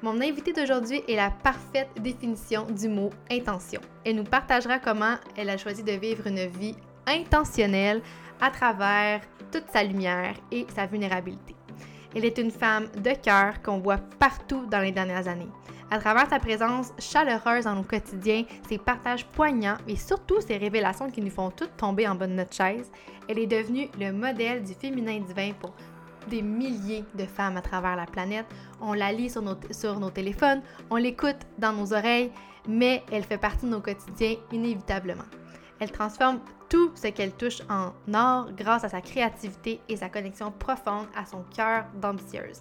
Mon invitée d'aujourd'hui est la parfaite définition du mot « intention ». Elle nous partagera comment elle a choisi de vivre une vie intentionnelle à travers toute sa lumière et sa vulnérabilité. Elle est une femme de cœur qu'on voit partout dans les dernières années. À travers sa présence chaleureuse dans nos quotidiens, ses partages poignants et surtout ses révélations qui nous font toutes tomber en bas de notre chaise, elle est devenue le modèle du féminin divin pour des milliers de femmes à travers la planète. On la lit sur nos téléphones, on l'écoute dans nos oreilles, mais elle fait partie de nos quotidiens inévitablement. Elle transforme tout ce qu'elle touche en or grâce à sa créativité et sa connexion profonde à son cœur d'ambitieuse.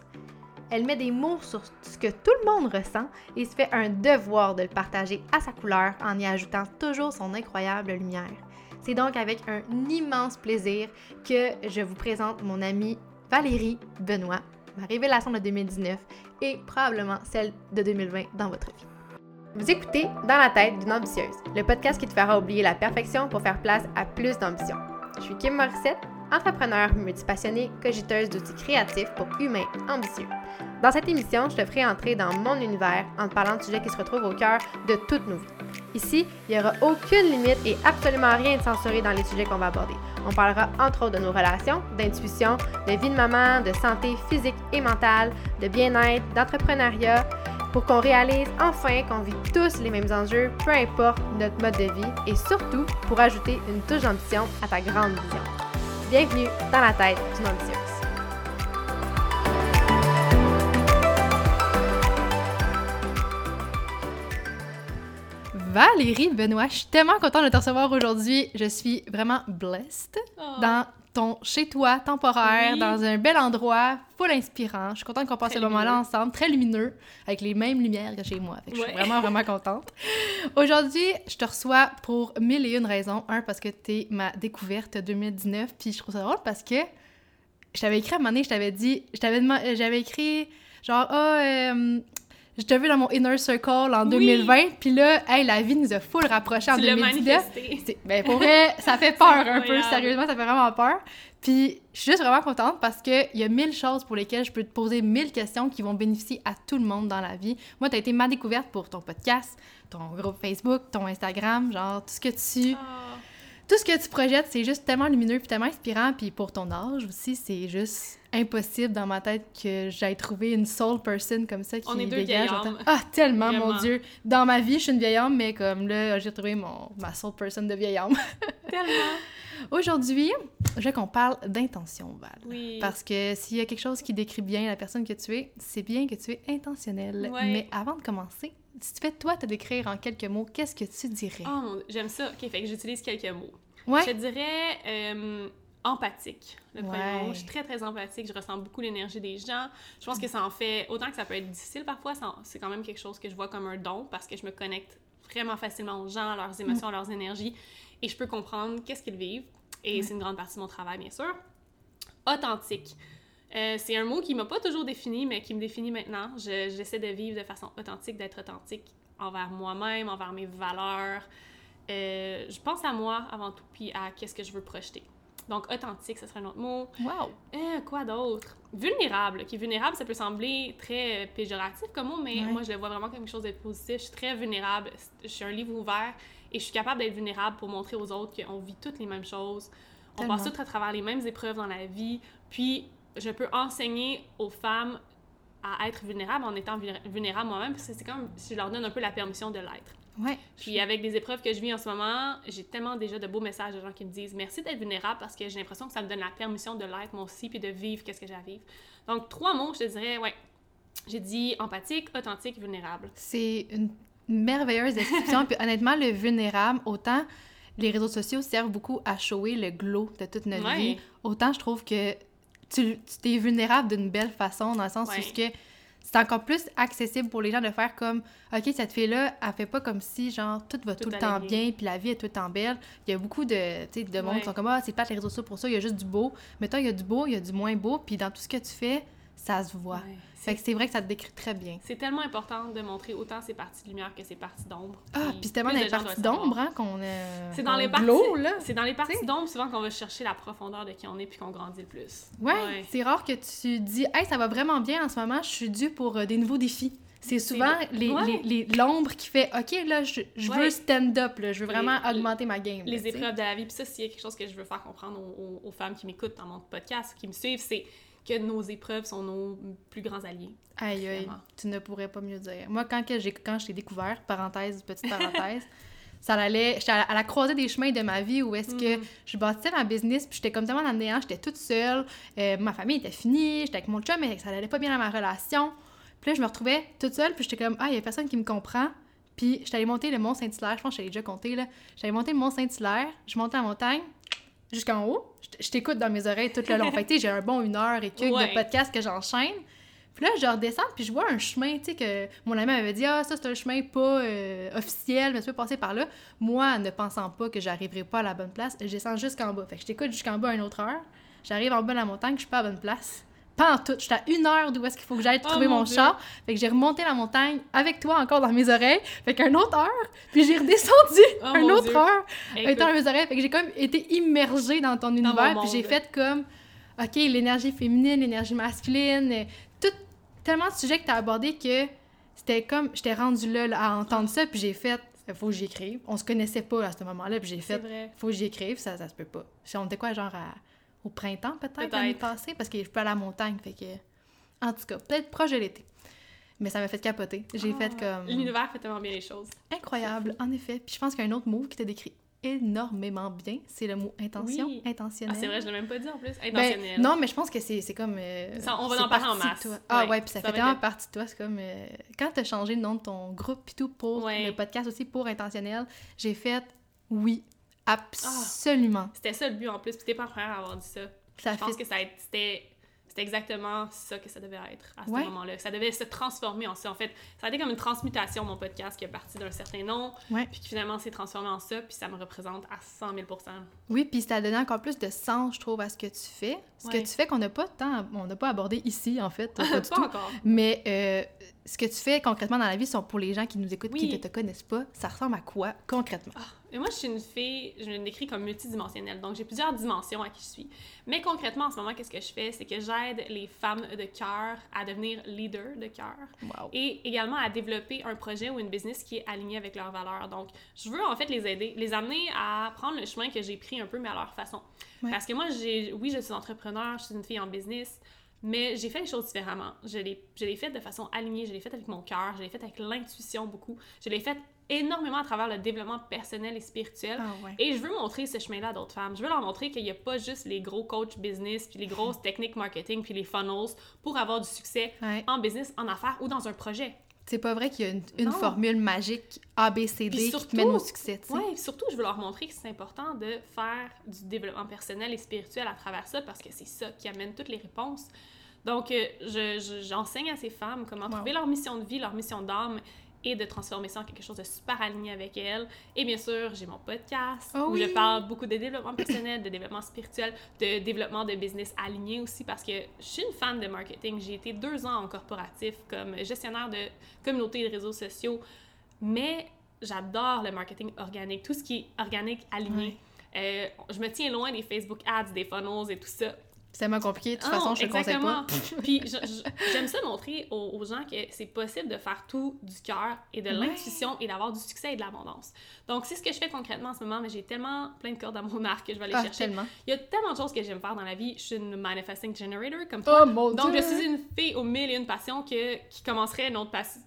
Elle met des mots sur ce que tout le monde ressent et se fait un devoir de le partager à sa couleur en y ajoutant toujours son incroyable lumière. C'est donc avec un immense plaisir que je vous présente mon amie Valérie Benoît, ma révélation de 2019 et probablement celle de 2020 dans votre vie. Vous écoutez Dans la tête d'une ambitieuse, le podcast qui te fera oublier la perfection pour faire place à plus d'ambition. Je suis Kim Morissette, entrepreneur multipassionnée, cogiteuse d'outils créatifs pour humains ambitieux. Dans cette émission, je te ferai entrer dans mon univers en te parlant de sujets qui se retrouvent au cœur de toutes nos vies. Ici, il n'y aura aucune limite et absolument rien de censuré dans les sujets qu'on va aborder. On parlera entre autres de nos relations, d'intuition, de vie de maman, de santé physique et mentale, de bien-être, d'entrepreneuriat, pour qu'on réalise enfin qu'on vit tous les mêmes enjeux, peu importe notre mode de vie, et surtout pour ajouter une touche d'ambition à ta grande vision. Bienvenue dans la tête d'une ambitieuse. Valérie Benoît, je suis tellement contente de te recevoir aujourd'hui. Je suis vraiment blessed dans ton chez-toi temporaire, dans un bel endroit, full inspirant. Je suis contente qu'on passe ce moment-là ensemble, très lumineux, avec les mêmes lumières que chez moi. Fait que je suis vraiment, vraiment contente. Aujourd'hui, je te reçois pour mille et une raisons. Un, parce que t'es ma découverte 2019, puis je trouve ça drôle parce que je t'avais écrit à un moment donné, j'avais écrit genre « Ah, je te vu dans mon Inner Circle en 2020, puis là, hey, la vie nous a full rapprochés en 2019. Ben pour vrai, ça fait peur un peu, sérieusement, ça fait vraiment peur. Puis je suis juste vraiment contente parce qu'il y a 1000 choses pour lesquelles je peux te poser 1000 questions qui vont bénéficier à tout le monde dans la vie. Moi, t'as été ma découverte pour ton podcast, ton groupe Facebook, ton Instagram, genre tout ce que tu... Tout ce que tu projettes, c'est juste tellement lumineux puis tellement inspirant. Puis pour ton âge aussi, c'est juste impossible dans ma tête que j'aille trouver une soul person comme ça qui dégage. Ah, tellement, vraiment. Mon Dieu! Dans ma vie, je suis une vieille âme, mais comme là, j'ai trouvé ma soul person de vieille âme. Tellement! Aujourd'hui, je veux qu'on parle d'intention, Val. Oui. Parce que s'il y a quelque chose qui décrit bien la personne que tu es, c'est bien que tu es intentionnelle. Ouais. Mais avant de commencer, si tu fais toi te décrire en quelques mots, qu'est-ce que tu dirais? Oh, j'aime ça. OK, fait que j'utilise quelques mots. Ouais. Je dirais empathique, le premier mot. Je suis très, très empathique. Je ressens beaucoup l'énergie des gens. Je pense que ça en fait... Autant que ça peut être difficile parfois, c'est quand même quelque chose que je vois comme un don parce que je me connecte vraiment facilement aux gens, à leurs émotions, à leurs énergies. Et je peux comprendre qu'est-ce qu'ils vivent. Et c'est une grande partie de mon travail, bien sûr. Authentique. C'est un mot qui m'a pas toujours défini, mais qui me définit maintenant. J'essaie de vivre de façon authentique, d'être authentique envers moi-même, envers mes valeurs. Je pense à moi avant tout, puis à qu'est-ce que je veux projeter. Donc, authentique, ce serait un autre mot. Wow! Quoi d'autre? Vulnérable. Okay, vulnérable, ça peut sembler très péjoratif comme mot, mais moi, je le vois vraiment comme quelque chose de positif. Je suis très vulnérable. Je suis un livre ouvert et je suis capable d'être vulnérable pour montrer aux autres qu'on vit toutes les mêmes choses. On passe toutes à travers les mêmes épreuves dans la vie. Puis, je peux enseigner aux femmes à être vulnérables en étant vulnérable moi-même, parce que c'est comme si je leur donne un peu la permission de l'être. Ouais. Puis avec des épreuves que je vis en ce moment, j'ai tellement déjà de beaux messages de gens qui me disent « Merci d'être vulnérable » parce que j'ai l'impression que ça me donne la permission de l'être moi aussi, puis de vivre qu'est-ce que j'ai à vivre. Donc, 3 mots, je te dirais, j'ai dit empathique, authentique, vulnérable. C'est une merveilleuse description. Puis honnêtement, le vulnérable, autant les réseaux sociaux servent beaucoup à shower le glow de toute notre vie, autant je trouve que tu t'es vulnérable d'une belle façon, dans le sens où c'est encore plus accessible pour les gens de faire comme « Ok, cette fille-là, elle fait pas comme si, genre, tout va tout le temps bien, puis la vie est tout le temps belle. » Il y a beaucoup de monde qui sont comme « Ah, c'est pas les réseaux sociaux pour ça, il y a juste du beau. » Mais toi, il y a du beau, il y a du moins beau, puis dans tout ce que tu fais, ça se voit. Ouais, fait que c'est vrai que ça te décrit très bien. C'est tellement important de montrer autant ses parties de lumière que ses parties d'ombre. Ah, puis c'est tellement dans les parties d'ombre qu'on c'est dans les parties là. C'est dans les parties d'ombre souvent qu'on va chercher la profondeur de qui on est puis qu'on grandit le plus. Ouais, c'est rare que tu dis « Hey, ça va vraiment bien en ce moment, je suis due pour des nouveaux défis. » C'est souvent l'ombre qui fait « Ok, là, je veux stand-up, là, je veux vraiment augmenter ma game. » Les épreuves de la vie. Puis ça, s'il y a quelque chose que je veux faire comprendre aux femmes qui m'écoutent dans mon podcast, qui me suivent, c'est que nos épreuves sont nos plus grands alliés. Aïe, aïe, tu ne pourrais pas mieux dire. Moi, quand je t'ai découvert, parenthèse, petite parenthèse, j'étais à la croisée des chemins de ma vie où est-ce que je bâtissais ma business, puis j'étais comme tellement dans le néant, j'étais toute seule, ma famille était finie, j'étais avec mon chum, mais ça allait pas bien dans ma relation. Puis là, je me retrouvais toute seule, puis j'étais comme « Ah, il y a personne qui me comprend. » Puis j'étais allée monter le Mont-Saint-Hilaire, je pense que je l'ai déjà compté, là. J'allais monter le Mont-Saint-Hilaire, je montais la montagne, jusqu'en haut, je t'écoute dans mes oreilles tout le long. Fait que, tu sais, j'ai un bon 1 heure et quelques de podcast que j'enchaîne. Puis là, je redescends, puis je vois un chemin, tu sais, que mon ami m'avait dit « Ah, ça, c'est un chemin pas officiel, mais tu peux passer par là. » Moi, ne pensant pas que j'arriverais pas à la bonne place, je descends jusqu'en bas. Fait que je t'écoute jusqu'en bas 1 autre heure, j'arrive en bas de la montagne, je suis pas à la bonne place. Pas en tout. J'étais à 1 heure d'où est-ce qu'il faut que j'aille trouver mon char. Fait que j'ai remonté la montagne avec toi encore dans mes oreilles. Fait qu'une autre heure, puis j'ai redescendu une autre heure. Étant dans mes oreilles. Fait que j'ai comme été immergée dans ton univers. Puis j'ai fait comme, OK, l'énergie féminine, l'énergie masculine, tout, tellement de sujets que t'as abordé que c'était comme, j'étais rendue là à entendre ça. Puis j'ai fait, faut que j'y écrive. On se connaissait pas à ce moment-là. Puis j'ai fait, faut que j'y écrive. Ça se peut pas. On était quoi, genre à... Au printemps, peut-être, l'année passée, parce que je peux aller à la montagne, fait que... En tout cas, peut-être proche de l'été. Mais ça m'a fait capoter. J'ai fait comme... L'univers fait tellement bien les choses. Incroyable, en effet. Puis je pense qu'il y a un autre mot qui te décrit énormément bien, c'est le mot intention, intentionnel. Ah, c'est vrai, je l'ai même pas dit en plus, intentionnel. Ben, non, mais je pense que c'est comme... ça, on va en parler en masse. Ah ouais, puis ça fait tellement partie de toi, c'est comme... quand t'as changé le nom de ton groupe, puis tout, pour le podcast aussi, pour intentionnel, j'ai fait « oui ». Absolument. C'était ça le but en plus, puis t'es pas prêt à avoir dit ça. Je pense que c'était exactement ça que ça devait être à ce moment-là. Ça devait se transformer en ça. En fait, ça a été comme une transmutation, mon podcast, qui est parti d'un certain nom, puis qui finalement s'est transformé en ça, puis ça me représente à 100 000 %. Oui, puis ça a donné encore plus de sens, je trouve, à ce que tu fais. Ce que tu fais qu'on n'a pas tant, on n'a pas abordé ici, en fait, pas du tout. Encore. Mais ce que tu fais concrètement dans la vie, sont pour les gens qui nous écoutent, qui ne te connaissent pas, ça ressemble à quoi concrètement? Et moi, je suis une fille, je me décris comme multidimensionnelle, donc j'ai plusieurs dimensions à qui je suis. Mais concrètement, en ce moment, qu'est-ce que je fais? C'est que j'aide les femmes de cœur à devenir leaders de cœur et également à développer un projet ou une business qui est aligné avec leurs valeurs. Donc, je veux en fait les aider, les amener à prendre le chemin que j'ai pris un peu, mais à leur façon. Ouais. Parce que moi, je suis entrepreneur, je suis une fille en business, mais j'ai fait les choses différemment. Je l'ai fait de façon alignée, je l'ai fait avec mon cœur, je l'ai fait avec l'intuition beaucoup, je l'ai fait énormément à travers le développement personnel et spirituel. Et je veux montrer ce chemin-là à d'autres femmes. Je veux leur montrer qu'il n'y a pas juste les gros coachs business, puis les grosses techniques marketing, puis les funnels pour avoir du succès en business, en affaires ou dans un projet. C'est pas vrai qu'il y a une formule magique ABCD qui mène au succès. Oui, surtout, je veux leur montrer que c'est important de faire du développement personnel et spirituel à travers ça, parce que c'est ça qui amène toutes les réponses. Donc, j'enseigne à ces femmes comment trouver leur mission de vie, leur mission d'âme, et de transformer ça en quelque chose de super aligné avec elle. Et bien sûr, j'ai mon podcast où je parle beaucoup de développement personnel, de développement spirituel, de développement de business aligné aussi, parce que je suis une fan de marketing. J'ai été 2 ans en corporatif comme gestionnaire de communautés et de réseaux sociaux, mais j'adore le marketing organique, tout ce qui est organique, aligné. Je me tiens loin des Facebook ads, des funnels et tout ça. C'est tellement compliqué, de toute façon, je te conseille pas. Puis j'aime ça montrer aux gens que c'est possible de faire tout du cœur et de l'intuition et d'avoir du succès et de l'abondance. Donc, c'est ce que je fais concrètement en ce moment, mais j'ai tellement plein de cordes à mon arc que je vais aller chercher. Tellement. Il y a tellement de choses que j'aime faire dans la vie. Je suis une manifesting generator, comme toi. Donc, je suis une fille aux 1001 passions qui commencerait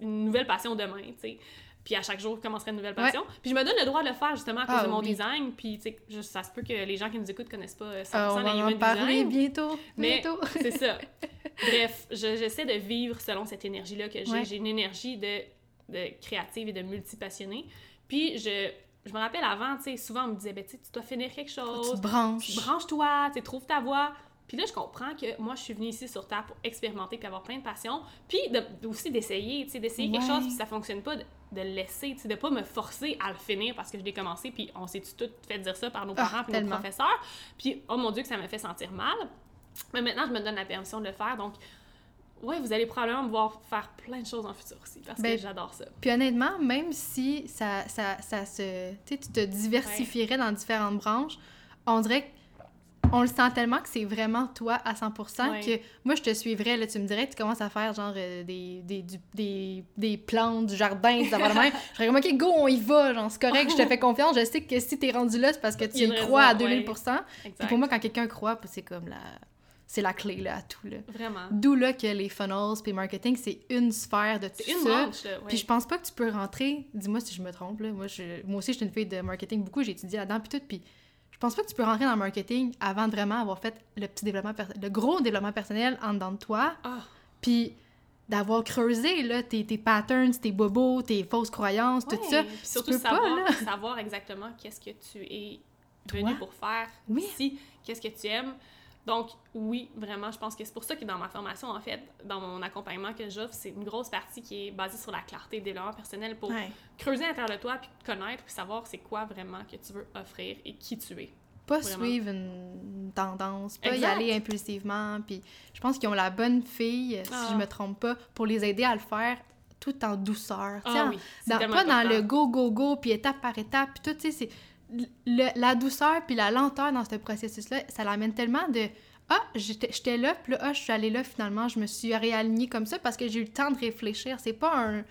une nouvelle passion demain, tu sais. Puis à chaque jour, je commencerai une nouvelle passion. Puis je me donne le droit de le faire, justement, à cause de mon design. Puis, tu sais, ça se peut que les gens qui nous écoutent connaissent pas 100% la human design. On va en parler bientôt. C'est ça. Bref, j'essaie de vivre selon cette énergie-là que j'ai. Ouais. J'ai une énergie de créative et de multipassionnée. Puis je me rappelle avant, tu sais, souvent, on me disait, ben, tu sais, tu dois finir quelque chose. Faut que tu te branches. Branche-toi, tu sais, trouve ta voie. Puis là, je comprends que moi, je suis venue ici sur Terre pour expérimenter puis avoir plein de passions. Puis aussi d'essayer, tu sais, quelque chose, puis ça fonctionne pas, de le laisser, tu sais, de pas me forcer à le finir parce que je l'ai commencé, puis on s'est tout fait dire ça par nos parents puis nos professeurs. Puis, oh mon Dieu, que ça m'a fait sentir mal. Mais maintenant, je me donne la permission de le faire, donc... Oui, vous allez probablement me voir faire plein de choses en futur aussi, parce que j'adore ça. Puis honnêtement, même si ça se... Tu sais, tu te diversifierais dans différentes branches, on dirait que on le sent tellement que c'est vraiment toi à 100% ouais. que moi, je te suivrais, là, tu me dirais, tu commences à faire genre des plantes, du jardin, des affaires de même. Je serais comme, OK, go, on y va, genre, c'est correct, je te fais confiance, je sais que si t'es rendu là, c'est parce que tu crois à 2000%. Ouais. Et pour moi, quand quelqu'un croit, c'est comme la... C'est la clé, là, à tout, là. Vraiment. D'où, là, que les funnels puis marketing, c'est une sphère de tout ça. Puis je pense pas que tu peux rentrer... Dis-moi si je me trompe, là. Moi aussi, je suis une fille de marketing beaucoup. J'ai étudié là-dedans, puis tout. Puis je pense pas que tu peux rentrer dans le marketing avant de vraiment avoir fait le petit développement... le gros développement personnel en dedans de toi. Oh. Puis d'avoir creusé, là, tes patterns, tes bobos, tes fausses croyances, ouais. tout ça. Puis surtout, savoir exactement qu'est-ce que tu es venu pour faire oui. ici, qu'est-ce que tu aimes. Donc, oui, vraiment, je pense que c'est pour ça que dans ma formation, en fait, dans mon accompagnement que j'offre, c'est une grosse partie qui est basée sur la clarté et le développement personnel pour ouais. creuser à l'intérieur de toi, puis te connaître, puis savoir c'est quoi vraiment que tu veux offrir et qui tu es. Pas vraiment. Suivre une tendance, pas exact. Y aller impulsivement, puis je pense qu'ils ont la bonne fille, si je me trompe pas, pour les aider à le faire tout en douceur. Ah, oui, c'est tellement important. Pas dans le go, puis étape par étape, puis tout, tu sais, c'est... La douceur puis la lenteur dans ce processus-là, ça l'amène tellement de « Ah, j'étais là, puis là, ah, je suis allée là, finalement, je me suis réalignée comme ça parce que j'ai eu le temps de réfléchir. » C'est pas un...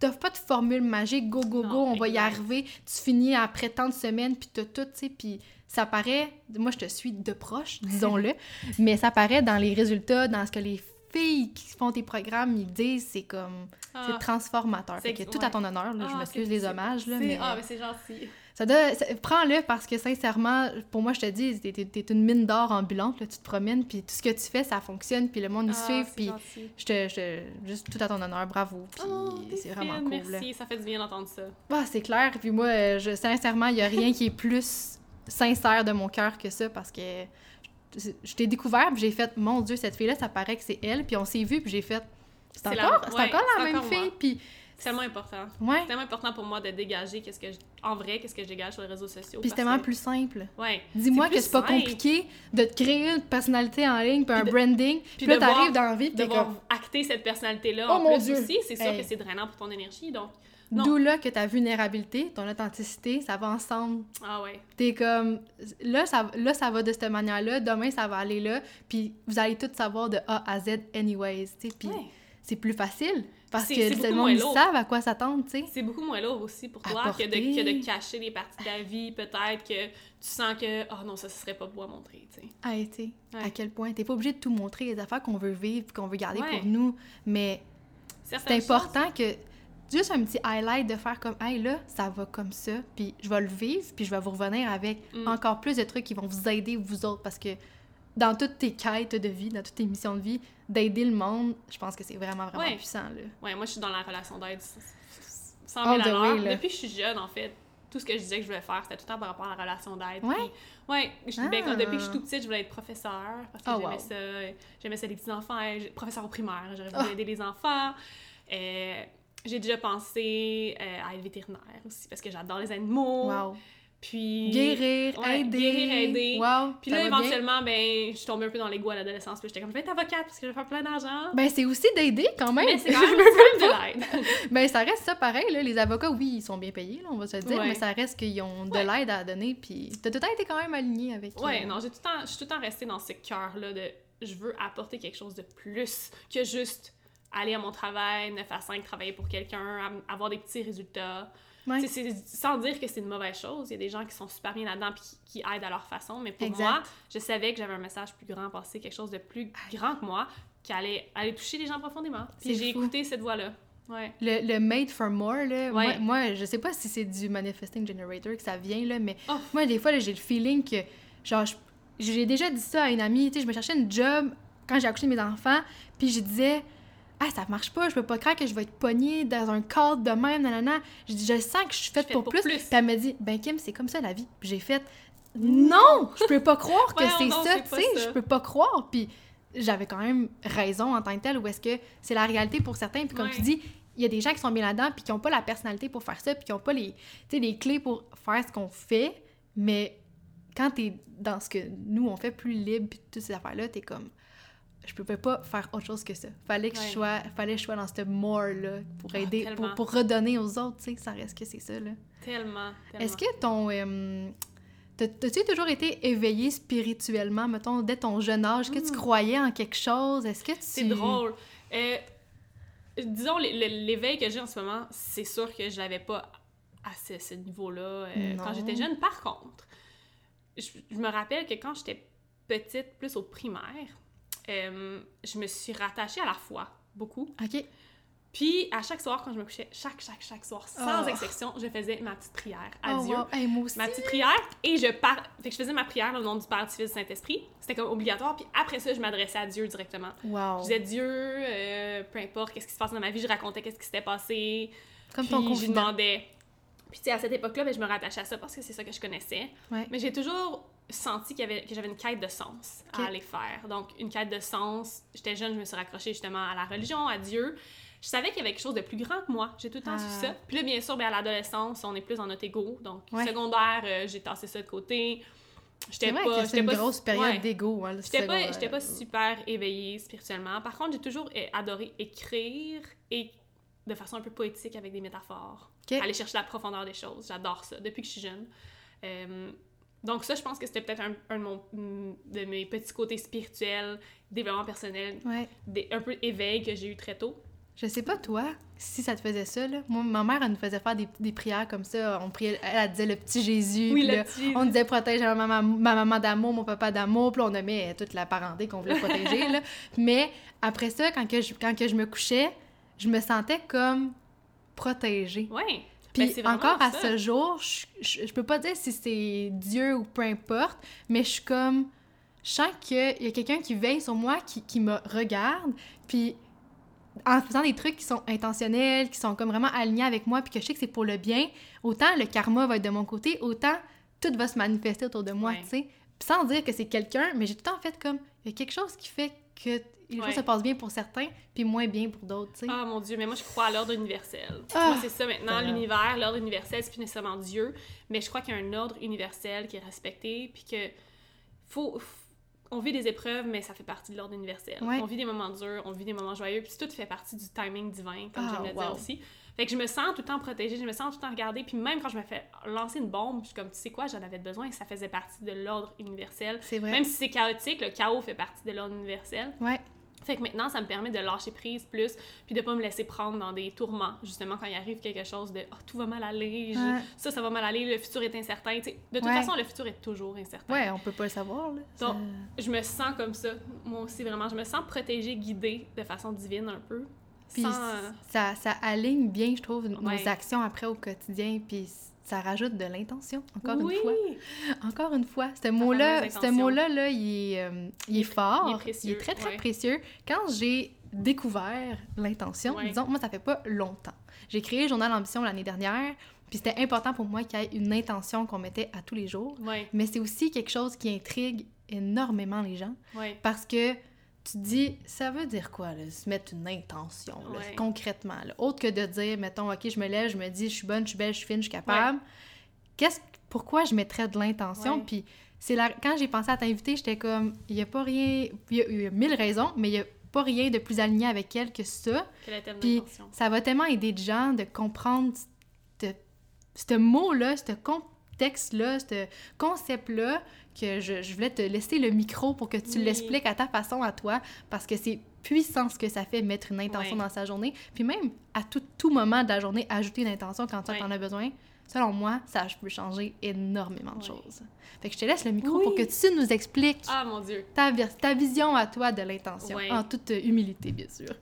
T'offres pas de formule magique, go, on va y arriver, tu finis après tant de semaines, puis t'as tout, tu sais, puis ça paraît... Moi, je te suis de proche, disons-le, mais ça paraît dans les résultats, dans ce que les filles qui font tes programmes, ils disent, c'est comme... c'est transformateur. Fait que tout à ton honneur, là, je m'excuse les hommages, là, mais... Ah, mais c'est gentil. Prends-le parce que, sincèrement, pour moi, je te dis, t'es une mine d'or ambulante, là, tu te promènes, puis tout ce que tu fais, ça fonctionne, puis le monde y suit, puis juste tout à ton honneur, bravo, puis c'est vraiment cool. Merci, là. Ça fait du bien d'entendre ça. Ah, c'est clair, puis moi, sincèrement, il y a rien qui est plus sincère de mon cœur que ça, parce que je t'ai découvert, puis j'ai fait, mon Dieu, cette fille-là, ça paraît que c'est elle, puis on s'est vu, puis j'ai fait, c'est encore la même fille, puis... C'est tellement important. Ouais. C'est tellement important pour moi de dégager qu'est-ce que je dégage sur les réseaux sociaux. Puis c'est tellement plus simple. Ouais. Dis-moi que c'est pas compliqué de te créer une personnalité en ligne, puis un branding, puis là t'arrives dans la vie, puis t'es comme... acter cette personnalité-là en plus aussi, c'est sûr que c'est drainant pour ton énergie, donc... Non. D'où là que ta vulnérabilité, ton authenticité, ça va ensemble. Ah ouais. T'es comme... Là, ça va de cette manière-là, demain, ça va aller là, puis vous allez tout savoir de A à Z anyways, tu sais, puis... Ouais. C'est plus facile, parce que tellement ils savent à quoi s'attendre, tu sais. C'est beaucoup moins lourd aussi pour toi que de cacher des parties de ta vie, peut-être que tu sens que « Oh non, ça, ce serait pas beau à montrer, tu sais. » Ah, et tu sais, à quel point. T'es pas obligé de tout montrer, les affaires qu'on veut vivre, qu'on veut garder pour nous, mais c'est important que... Juste un petit highlight de faire comme « Hey, là, ça va comme ça, puis je vais le vivre, puis je vais vous revenir avec encore plus de trucs qui vont vous aider, vous autres, parce que... » Dans toutes tes quêtes de vie, dans toutes tes missions de vie, d'aider le monde, je pense que c'est vraiment, vraiment puissant, là. Ouais, moi, je suis dans la relation d'aide 100 000 $. Depuis que je suis jeune, en fait, tout ce que je disais que je voulais faire, c'était tout le temps par rapport à la relation d'aide. Oui? Oui, depuis que je suis toute petite, je voulais être professeure, parce que j'aimais ça. J'aimais ça, les petits-enfants, professeure au primaire, j'aurais voulu aider les enfants. J'ai déjà pensé à être vétérinaire aussi, parce que j'adore les animaux. Wow. Puis guérir, aider. Wow, puis là, éventuellement, je suis tombée un peu dans l'ego à l'adolescence. Puis j'étais comme, je vais être avocate parce que je vais faire plein d'argent. C'est aussi d'aider quand même. Mais c'est quand même de l'aide. Ça reste ça pareil. Là. Les avocats, oui, ils sont bien payés, là, on va se le dire. Ouais. Mais ça reste qu'ils ont de l'aide à donner. Puis t'as tout le temps été quand même alignée avec eux. Oui, non, je suis tout le temps restée dans ce cœur-là de je veux apporter quelque chose de plus que juste aller à mon travail, 9 à 5, travailler pour quelqu'un, avoir des petits résultats. Ouais. C'est sans dire que c'est une mauvaise chose, il y a des gens qui sont super bien là-dedans et qui aident à leur façon, mais pour moi, je savais que j'avais un message plus grand à passer, quelque chose de plus grand que moi, qui allait toucher les gens profondément. Puis j'ai écouté cette voix-là. Ouais. Le made for more, là, moi, je sais pas si c'est du manifesting generator que ça vient, là, mais moi, des fois, là, j'ai le feeling que, genre, j'ai déjà dit ça à une amie, tu sais, je me cherchais une job quand j'ai accouché de mes enfants, puis je disais... Ah, ça marche pas, je peux pas croire que je vais être pognée dans un cadre de même, nanana. Je dis, je sens que je suis faite pour plus. Puis elle m'a dit, ben Kim, c'est comme ça la vie. Puis j'ai fait, non, je peux pas croire que c'est ça, tu sais, je peux pas croire. Puis j'avais quand même raison en tant que telle, ou est-ce que c'est la réalité pour certains. Puis comme tu dis, il y a des gens qui sont bien là-dedans, puis qui ont pas la personnalité pour faire ça, puis qui ont pas les clés pour faire ce qu'on fait, mais quand t'es dans ce que nous on fait plus libre, puis toutes ces affaires-là, t'es comme... Je pouvais pas faire autre chose que ça. Fallait que je sois dans ce more-là pour aider, pour redonner aux autres, tu sais, ça reste que c'est ça, là. Tellement. Est-ce que ton T'as-tu toujours été éveillée spirituellement, mettons, dès ton jeune âge? Est-ce que tu croyais en quelque chose? Est-ce que tu... C'est drôle. Disons, l'éveil que j'ai en ce moment, c'est sûr que je l'avais pas à ce niveau-là quand j'étais jeune. Par contre, je me rappelle que quand j'étais petite, plus au primaire, je me suis rattachée à la foi, beaucoup. OK. Puis, à chaque soir, quand je me couchais, chaque soir, sans exception, je faisais ma petite prière à Dieu. Wow. Hey, moi aussi. Ma petite prière, et fait que je faisais ma prière au nom du Père, du Fils, du Saint-Esprit. C'était comme obligatoire, puis après ça, je m'adressais à Dieu directement. Wow. Je disais, Dieu, peu importe, qu'est-ce qui se passe dans ma vie, je racontais qu'est-ce qui s'était passé. Comme ton confident. Puis, je demandais. Puis, tu sais, à cette époque-là, ben, je me rattachais à ça parce que c'est ça que je connaissais. Ouais. Mais j'ai toujours senti que j'avais une quête de sens à aller faire. Donc, une quête de sens. J'étais jeune, je me suis raccrochée justement à la religion, à Dieu. Je savais qu'il y avait quelque chose de plus grand que moi. J'ai tout le temps su ça. Puis là, bien sûr, bien, à l'adolescence, on est plus dans notre égo. Donc, secondaire, j'ai tassé ça de côté. J'étais grosse période d'égo. Hein, j'étais pas super éveillée spirituellement. Par contre, j'ai toujours adoré écrire et de façon un peu poétique avec des métaphores. Okay. Aller chercher la profondeur des choses. J'adore ça depuis que je suis jeune. Donc ça, je pense que c'était peut-être un de mes petits côtés spirituels, développement personnel, un peu éveil que j'ai eu très tôt. Je sais pas, toi, si ça te faisait ça, là. Moi, ma mère, elle nous faisait faire des prières comme ça. On priait, elle disait le petit Jésus. Oui, là, on disait protège ma maman d'amour, mon papa d'amour. Puis là, on nommait toute la parenté qu'on voulait protéger, là. Mais après ça, quand je me couchais, je me sentais comme protégée. Oui. Puis ben, encore ça. À ce jour, je peux pas dire si c'est Dieu ou peu importe, mais je suis comme... Je sens qu'il y a quelqu'un qui veille sur moi, qui me regarde, puis... en faisant des trucs qui sont intentionnels, qui sont comme vraiment alignés avec moi, puis que je sais que c'est pour le bien, autant le karma va être de mon côté, autant tout va se manifester autour de moi, tu sais. Sans dire que c'est quelqu'un, mais j'ai tout le temps fait comme, il y a quelque chose qui fait que les choses se passent bien pour certains, puis moins bien pour d'autres, tu sais. Ah mon Dieu, mais moi je crois à l'ordre universel. Moi c'est ça maintenant, l'univers, l'ordre universel, c'est plus nécessairement Dieu, mais je crois qu'il y a un ordre universel qui est respecté, puis que on vit des épreuves, mais ça fait partie de l'ordre universel. Ouais. On vit des moments durs, on vit des moments joyeux, puis tout fait partie du timing divin, comme j'aime le dire aussi. Fait que je me sens tout le temps protégée, je me sens tout le temps regardée, puis même quand je me fais lancer une bombe, je suis comme, tu sais quoi, j'en avais besoin, ça faisait partie de l'ordre universel. C'est vrai. Même si c'est chaotique, le chaos fait partie de l'ordre universel. Ouais. Fait que maintenant, ça me permet de lâcher prise plus, puis de pas me laisser prendre dans des tourments, justement, quand il arrive quelque chose de « Ah, tout va mal aller, ça va mal aller, le futur est incertain. » Tu sais, de toute façon, le futur est toujours incertain. Ouais, on peut pas le savoir, là. Donc, je me sens comme ça, moi aussi, vraiment. Je me sens protégée, guidée, de façon divine un peu. Puis ça aligne bien, je trouve, nos actions après au quotidien, puis ça rajoute de l'intention, encore une fois. Ce mot-là, là, il est fort, il est très, très précieux. Quand j'ai découvert l'intention, disons, moi, ça fait pas longtemps. J'ai créé le journal Ambition l'année dernière, puis c'était important pour moi qu'il y ait une intention qu'on mettait à tous les jours, mais c'est aussi quelque chose qui intrigue énormément les gens, parce que tu te dis, ça veut dire quoi, là, se mettre une intention, là, concrètement, là, autre que de dire, mettons, OK, je me lève, je me dis, je suis bonne, je suis belle, je suis fine, je suis capable. Pourquoi je mettrais de l'intention? Puis quand j'ai pensé à t'inviter, j'étais comme, il n'y a pas rien, il y a mille raisons, mais il n'y a pas rien de plus aligné avec elle que ça. Puis ça va tellement aider les gens de comprendre ce mot-là, ce texte-là, ce concept-là, que je voulais te laisser le micro pour que tu l'expliques à ta façon, à toi, parce que c'est puissant ce que ça fait, mettre une intention dans sa journée. Puis même à tout moment de la journée, ajouter une intention quand tu en as besoin, selon moi, ça peut changer énormément de choses. Fait que je te laisse le micro pour que tu nous expliques ta vision à toi de l'intention, en toute humilité, bien sûr.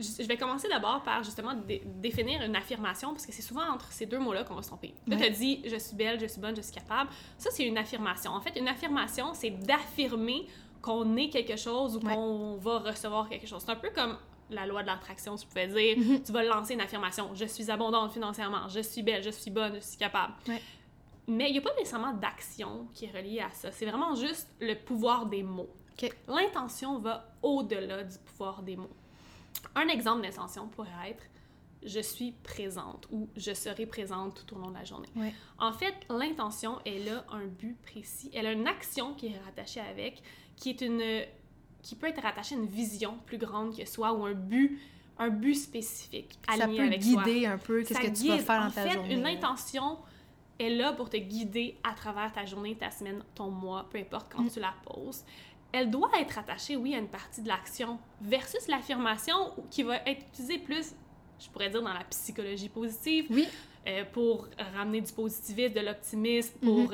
Je vais commencer d'abord par justement définir une affirmation, parce que c'est souvent entre ces deux mots-là qu'on va se tromper. Là, tu as dit « je suis belle »,« je suis bonne »,« je suis capable ». Ça, c'est une affirmation. En fait, une affirmation, c'est d'affirmer qu'on est quelque chose ou qu'on va recevoir quelque chose. C'est un peu comme la loi de l'attraction, tu pouvais dire. Mm-hmm. Tu vas lancer une affirmation « je suis abondante financièrement »,« je suis belle »,« je suis bonne »,« je suis capable ». Mais il n'y a pas nécessairement d'action qui est reliée à ça. C'est vraiment juste le pouvoir des mots. Okay. L'intention va au-delà du pouvoir des mots. Un exemple d'intention pourrait être « je suis présente » ou « je serai présente tout au long de la journée ». En fait, l'intention, elle a un but précis. Elle a une action qui est rattachée avec, qui peut être rattachée à une vision plus grande que soi ou un but spécifique aligné avec soi. Ça peut guider un peu qu'est-ce que tu vas faire dans ta journée. En fait, une intention, est là pour te guider à travers ta journée, ta semaine, ton mois, peu importe quand tu la poses. Elle doit être attachée, oui, à une partie de l'action versus l'affirmation qui va être utilisée plus, je pourrais dire, dans la psychologie positive, oui. Pour ramener du positivisme, de l'optimisme, pour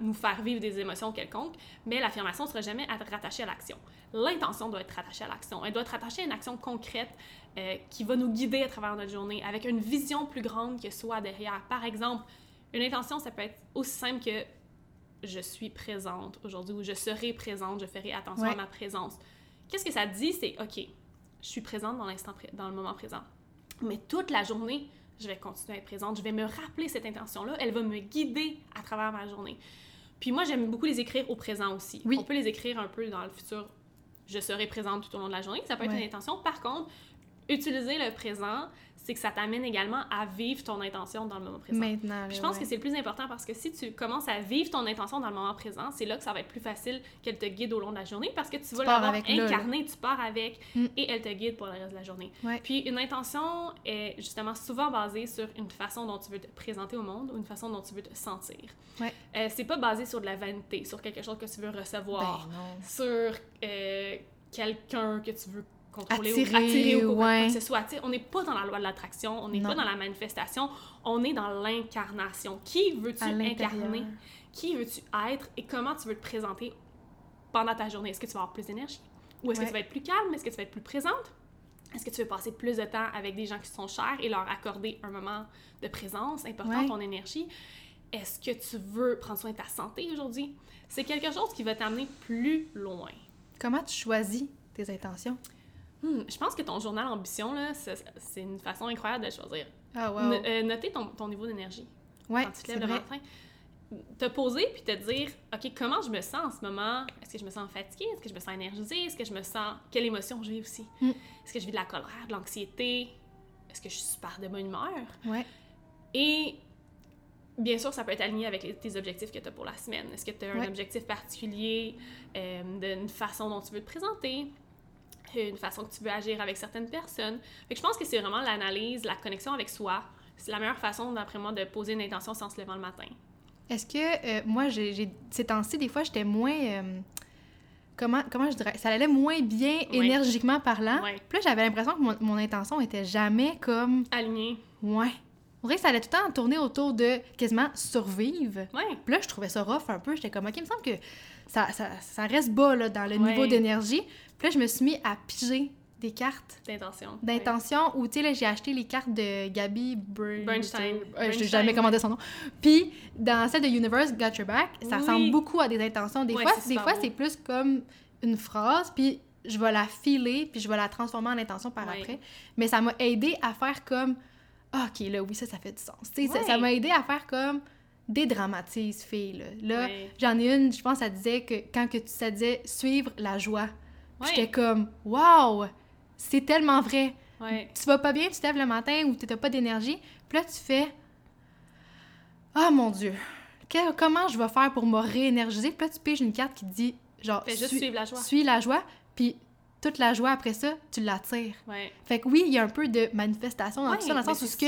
nous faire vivre des émotions quelconques. Mais l'affirmation ne sera jamais rattachée à l'action. L'intention doit être rattachée à l'action. Elle doit être rattachée à une action concrète qui va nous guider à travers notre journée, avec une vision plus grande que soi derrière. Par exemple, une intention, ça peut être aussi simple que « je suis présente aujourd'hui » ou « je serai présente, je ferai attention à ma présence ». Qu'est-ce que ça dit? C'est « ok, je suis présente dans l'instant, dans le moment présent. Mais toute la journée, je vais continuer à être présente. Je vais me rappeler cette intention-là. Elle va me guider à travers ma journée. » Puis moi, j'aime beaucoup les écrire au présent aussi. Oui. On peut les écrire un peu dans le futur. Je serai présente tout au long de la journée. Ça peut être une intention. Par contre, utiliser le présent, c'est que ça t'amène également à vivre ton intention dans le moment présent. Maintenant, puis je pense que c'est le plus important, parce que si tu commences à vivre ton intention dans le moment présent, c'est là que ça va être plus facile qu'elle te guide au long de la journée, parce que tu vas l'avoir incarnée, tu pars avec, et elle te guide pour le reste de la journée. Ouais. Puis une intention est justement souvent basée sur une façon dont tu veux te présenter au monde, ou une façon dont tu veux te sentir. Ouais. C'est pas basé sur de la vanité, sur quelque chose que tu veux recevoir, sur quelqu'un que tu veux attirer ou que ce soit. On n'est pas dans la loi de l'attraction, on n'est pas dans la manifestation, on est dans l'incarnation. Qui veux-tu incarner? Qui veux-tu être? Et comment tu veux te présenter pendant ta journée? Est-ce que tu vas avoir plus d'énergie? Ou est-ce que tu vas être plus calme? Est-ce que tu vas être plus présente? Est-ce que tu veux passer plus de temps avec des gens qui sont chers et leur accorder un moment de présence important, ton énergie? Est-ce que tu veux prendre soin de ta santé aujourd'hui? C'est quelque chose qui va t'amener plus loin. Comment tu choisis tes intentions? Je pense que ton journal ambition, là, c'est une façon incroyable de choisir. Ah, wow. Noter ton niveau d'énergie. Ouais, quand tu te lèves le matin, te poser puis te dire, OK, comment je me sens en ce moment? Est-ce que je me sens fatiguée? Est-ce que je me sens énergisée? Est-ce que je me sens... Quelle émotion je vis aussi? Est-ce que je vis de la colère, de l'anxiété? Est-ce que je suis super de bonne humeur? Ouais. Et... bien sûr, ça peut être aligné avec tes objectifs que tu as pour la semaine. Est-ce que tu as un objectif particulier, d'une façon dont tu veux te présenter? Une façon que tu veux agir avec certaines personnes. Fait que je pense que c'est vraiment l'analyse, la connexion avec soi. C'est la meilleure façon, d'après moi, de poser une intention sans se lever le matin. Est-ce que, moi, j'ai ces temps-ci, des fois, j'étais moins... comment je dirais? Ça allait moins bien énergiquement parlant. Ouais. Puis là, j'avais l'impression que mon intention était jamais comme... alignée. Ouais. On dirait que ça allait tout le temps tourner autour de quasiment survivre. Ouais. Puis là, je trouvais ça rough un peu. J'étais comme, OK, il me semble que ça reste bas là, dans le niveau d'énergie. Puis là, je me suis mis à piger des cartes d'intention où, tu sais, là, j'ai acheté les cartes de Gabby Bernstein. Je n'ai jamais commandé son nom. Puis, dans celle de Universe Got Your Back, ça ressemble beaucoup à des intentions. Des fois, c'est plus comme une phrase, puis je vais la filer, puis je vais la transformer en intention par après. Mais ça m'a aidé à faire comme... OK, là, oui, ça fait du sens. Tu sais, ça m'a aidé à faire comme... dédramatise, fille. Là, j'en ai une, je pense, ça disait que ça disait « suivre la joie ». J'étais comme « wow! C'est tellement vrai! Ouais. » Tu vas pas bien, tu te lèves le matin ou tu n'as pas d'énergie, puis là, tu fais « ah, oh, mon Dieu! Comment je vais faire pour me réénergiser? » Puis là, tu piges une carte qui dit genre « suis la joie », puis toute la joie après ça, tu l'attires. Ouais. Fait que oui, il y a un peu de manifestation dans tout ça, dans le sens où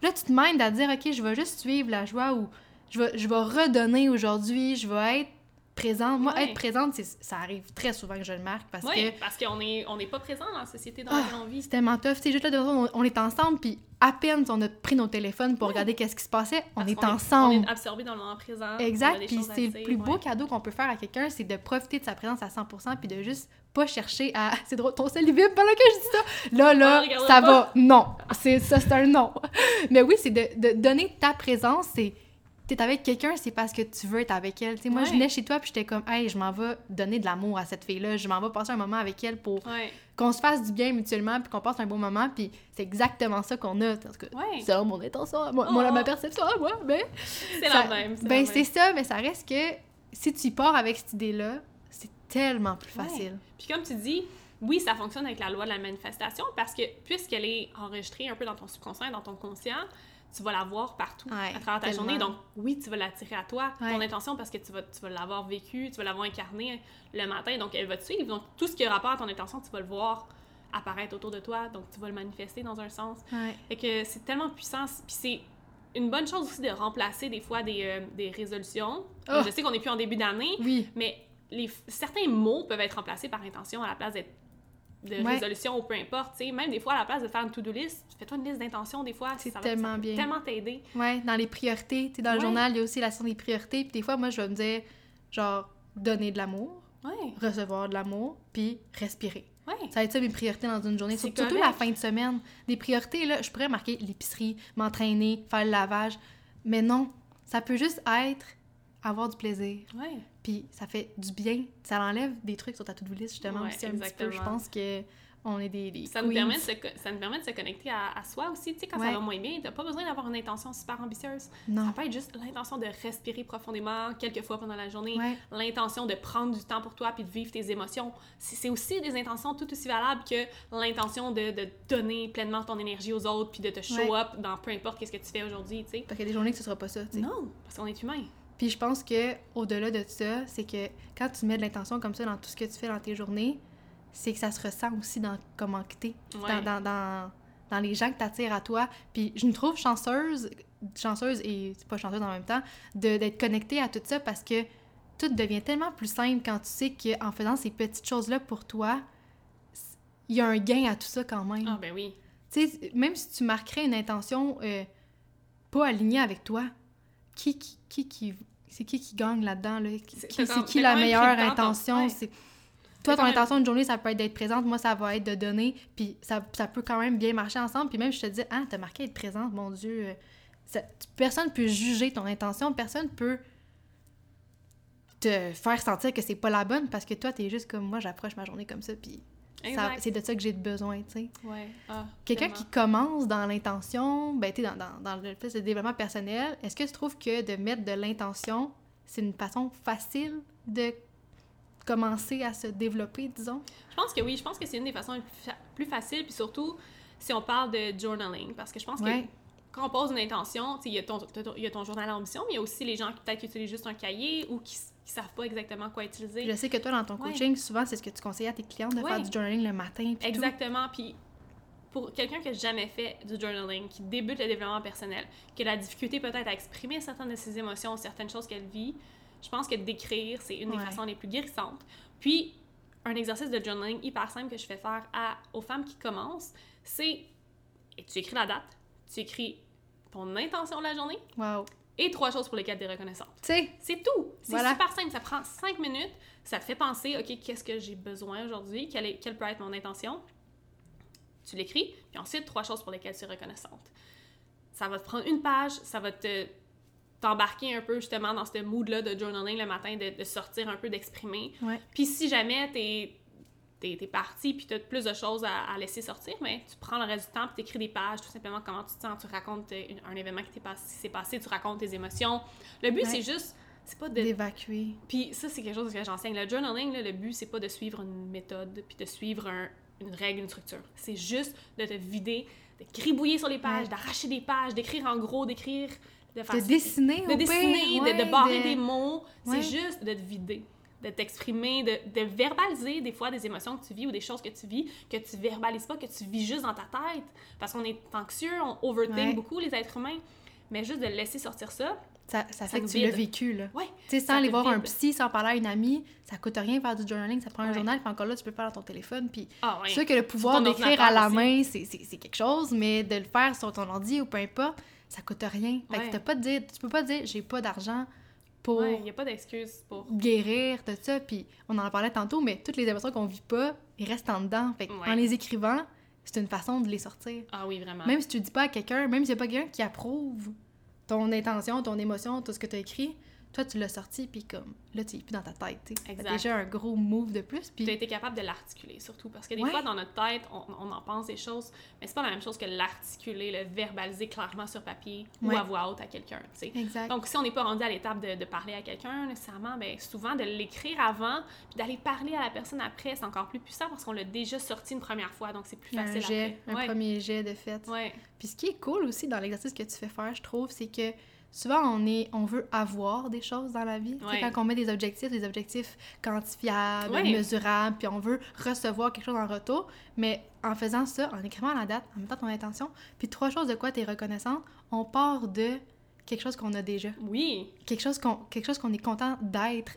là, tu te mènes à dire « OK, je vais juste suivre la joie » ou je vais redonner aujourd'hui, je vais être présente. Moi, être présente, ça arrive très souvent que je le marque parce que... parce qu'on n'est pas présent dans la société dans laquelle on vit. C'est tellement tough. C'est juste là, on est ensemble, puis à peine on a pris nos téléphones pour regarder qu'est-ce qui se passait, on est ensemble. On est absorbé dans le moment présent. Exact, puis c'est le plus beau cadeau qu'on peut faire à quelqu'un, c'est de profiter de sa présence à 100% puis de juste pas chercher à... C'est drôle, ton sel est vide pendant que je dis ça! Là, ça va. Non! Ça, c'est un non. Mais oui, c'est de donner ta présence, c'est... t'es avec quelqu'un, c'est parce que tu veux être avec elle. T'sais, moi, je venais chez toi, puis j'étais comme « hey, je m'en vais donner de l'amour à cette fille-là, je m'en vais passer un moment avec elle pour qu'on se fasse du bien mutuellement, puis qu'on passe un beau moment, puis c'est exactement ça qu'on a. » Parce que c'est mon intention, ma perception, moi, mais... c'est ça, la même. C'est ça, mais ça reste que si tu pars avec cette idée-là, c'est tellement plus facile. Puis comme tu dis, oui, ça fonctionne avec la loi de la manifestation, parce que puisqu'elle est enregistrée un peu dans ton subconscient, dans ton conscient, tu vas la voir partout à travers ta journée. Donc, oui, tu vas l'attirer à toi, ton intention, parce que tu vas l'avoir vécu, tu vas l'avoir incarné le matin, donc elle va te suivre. Donc, tout ce qui a rapport à ton intention, tu vas le voir apparaître autour de toi, donc tu vas le manifester dans un sens. Fait que c'est tellement puissant, puis c'est une bonne chose aussi de remplacer des fois des résolutions. Oh. Je sais qu'on n'est plus en début d'année, oui. mais certains mots peuvent être remplacés par intention à la place de ouais. résolution ou peu importe. T'sais. Même des fois, à la place de faire une to-do list, fais-toi une liste d'intentions des fois. C'est ça tellement bien. Tellement t'aider. Oui, dans les priorités. T'sais, dans ouais. le journal, il y a aussi la section des priorités. Puis des fois, moi, je vais me dire, genre, donner de l'amour, ouais. recevoir de l'amour, puis respirer. Ouais. Ça va être ça mes priorités dans une journée, surtout la fin de semaine. Des priorités, là, je pourrais marquer l'épicerie, m'entraîner, faire le lavage, mais non, ça peut juste être avoir du plaisir. Ouais. Puis ça fait du bien, ça l'enlève des trucs sur ta to-do list justement ouais, aussi un petit peu. Je pense que on est des ça nous permet de se connecter à soi aussi, tu sais, quand ouais. ça va moins bien, t'as pas besoin d'avoir une intention super ambitieuse. Non. Ça peut être juste l'intention de respirer profondément quelques fois pendant la journée, ouais. l'intention de prendre du temps pour toi puis de vivre tes émotions. C'est aussi des intentions tout aussi valables que l'intention de donner pleinement ton énergie aux autres puis de te show ouais. up dans peu importe qu'est-ce que tu fais aujourd'hui, tu sais. Parce qu'il y a des journées que ce sera pas ça, tu sais. Non, parce qu'on est humain. Puis je pense que au-delà de ça, c'est que quand tu mets de l'intention comme ça dans tout ce que tu fais dans tes journées, c'est que ça se ressent aussi dans comment que t'es, ouais. dans les gens que t'attires à toi. Puis je me trouve chanceuse et pas chanceuse en même temps, d'être connectée à tout ça parce que tout devient tellement plus simple quand tu sais qu'en faisant ces petites choses-là pour toi, il y a un gain à tout ça quand même. Ah ben oui. Tu sais, même si tu marquerais une intention pas alignée avec toi, qui gagne là-dedans? Là? C'est qui la meilleure intention? Ouais. Toi, ton intention d'une journée, ça peut être d'être présente. Moi, ça va être de donner. Puis ça peut quand même bien marcher ensemble. Puis même, je te dis, ah, t'as marqué être présente, mon Dieu. Personne peut juger ton intention. Personne peut te faire sentir que c'est pas la bonne parce que toi, t'es juste comme moi, j'approche ma journée comme ça. Puis c'est de ça que j'ai besoin, tu sais. Ouais. Ah, quelqu'un tellement. Qui commence dans l'intention, ben, tu sais, dans le fait de développement personnel, est-ce que tu trouves que de mettre de l'intention, c'est une façon facile de commencer à se développer, disons? Je pense que oui. Je pense que c'est une des façons les plus faciles, puis surtout si on parle de journaling, parce que je pense ouais. que quand on pose une intention, il y a ton journal à ambition, mais il y a aussi les gens qui peut-être utilisent juste un cahier ou qui savent pas exactement quoi utiliser. Je sais que toi, dans ton coaching, ouais. souvent, c'est ce que tu conseilles à tes clients de ouais. faire du journaling le matin. Pis exactement. Puis pour quelqu'un qui n'a jamais fait du journaling, qui débute le développement personnel, qui a la difficulté peut-être à exprimer certaines de ses émotions, certaines choses qu'elle vit, je pense que d'écrire, c'est une des ouais. façons les plus guérissantes. Puis, un exercice de journaling hyper simple que je fais faire aux femmes qui commencent, c'est tu écris la date, tu écris ton intention de la journée wow. et 3 choses pour lesquelles tu es reconnaissante. T'sais, c'est tout! C'est voilà. super simple, ça prend 5 minutes, ça te fait penser, OK, qu'est-ce que j'ai besoin aujourd'hui, quelle peut être mon intention? Tu l'écris, puis ensuite 3 choses pour lesquelles tu es reconnaissante. Ça va te prendre une page, ça va t'embarquer un peu justement dans ce mood-là de journaling le matin, de sortir un peu, d'exprimer. Ouais. Puis si jamais t'es parti puis t'as plus de choses à laisser sortir, mais tu prends le reste du temps puis t'écris des pages, tout simplement comment tu te sens, tu racontes un événement qui s'est passé, tu racontes tes émotions. Le but, ouais. C'est pas d'évacuer. Puis ça, c'est quelque chose que j'enseigne. Le journaling, là, le but, c'est pas de suivre une méthode puis de suivre une règle, une structure. C'est juste de te vider, de gribouiller sur les pages, ouais. d'arracher des pages, d'écrire en gros, d'écrire... De dessiner, ouais, de barrer des mots. Ouais. C'est juste de te vider, de t'exprimer, de verbaliser des fois des émotions que tu vis ou des choses que tu vis, que tu verbalises pas, que tu vis juste dans ta tête. Parce qu'on est anxieux, on overthink ouais. beaucoup les êtres humains. Mais juste de laisser sortir ça fait que tu l'as vécu, là. Ouais, tu sais, sans aller voir un psy, sans parler à une amie, ça coûte rien faire du journaling, ça prend un ouais. journal, puis encore là, tu peux le faire dans ton téléphone, puis c'est sûr que le pouvoir d'écrire à la main, c'est quelque chose, mais de le faire sur ton ordi ou peu importe, ça coûte rien. Fait ouais. que tu peux pas dire « j'ai pas d'argent » pour... Ouais, il y a pas d'excuse pour... guérir, tout ça, puis on en parlait tantôt, mais toutes les émotions qu'on vit pas, ils restent en dedans. Fait que ouais. en les écrivant, c'est une façon de les sortir. Ah oui, vraiment. Même si tu dis pas à quelqu'un, même s'il y a pas quelqu'un qui approuve ton intention, ton émotion, tout ce que t'as écrit, toi, tu l'as sorti, puis comme, là, tu n'es plus dans ta tête, tu sais. T'as déjà un gros move de plus, puis... T'as été capable de l'articuler, surtout, parce que des ouais. fois, dans notre tête, on en pense des choses, mais c'est pas la même chose que l'articuler, le verbaliser clairement sur papier ouais. ou à voix haute à quelqu'un, tu sais. Exact. Donc, si on n'est pas rendu à l'étape de parler à quelqu'un, nécessairement, bien, souvent, de l'écrire avant, puis d'aller parler à la personne après, c'est encore plus puissant, parce qu'on l'a déjà sorti une première fois, donc c'est plus facile après. Un premier jet, de fait. Ouais. Puis ce qui est cool aussi dans l'exercice que tu fais faire, je trouve, c'est que souvent, on veut avoir des choses dans la vie. Ouais. Quand on met des objectifs quantifiables, mesurables, puis on veut recevoir quelque chose en retour. Mais en faisant ça, en écrivant la date, en mettant ton intention, puis 3 choses de quoi tu es reconnaissante, on part de quelque chose qu'on a déjà. Oui. Quelque chose qu'on est content d'être,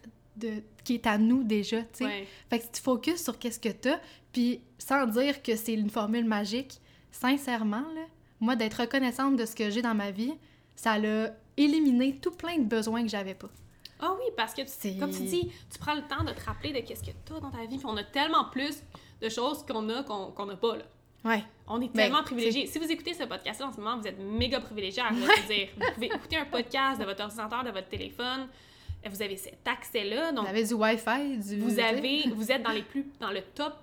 qui est à nous déjà, tu sais. Ouais. Fait que si tu focuses sur qu'est-ce que t'as, puis sans dire que c'est une formule magique, sincèrement, là, moi, d'être reconnaissante de ce que j'ai dans ma vie, ça l'a éliminé tout plein de besoins que j'avais pas. Ah oui, parce que, comme tu dis, tu prends le temps de te rappeler de qu'est-ce que t'as dans ta vie, puis on a tellement plus de choses qu'on a pas, là. Ouais. On est tellement privilégiés. Si vous écoutez ce podcast-là en ce moment, vous êtes méga privilégiés à dire. Vous pouvez écouter un podcast de votre ordinateur, de votre téléphone. Vous avez cet accès-là. Donc, vous avez du Wi-Fi. Vous êtes dans le top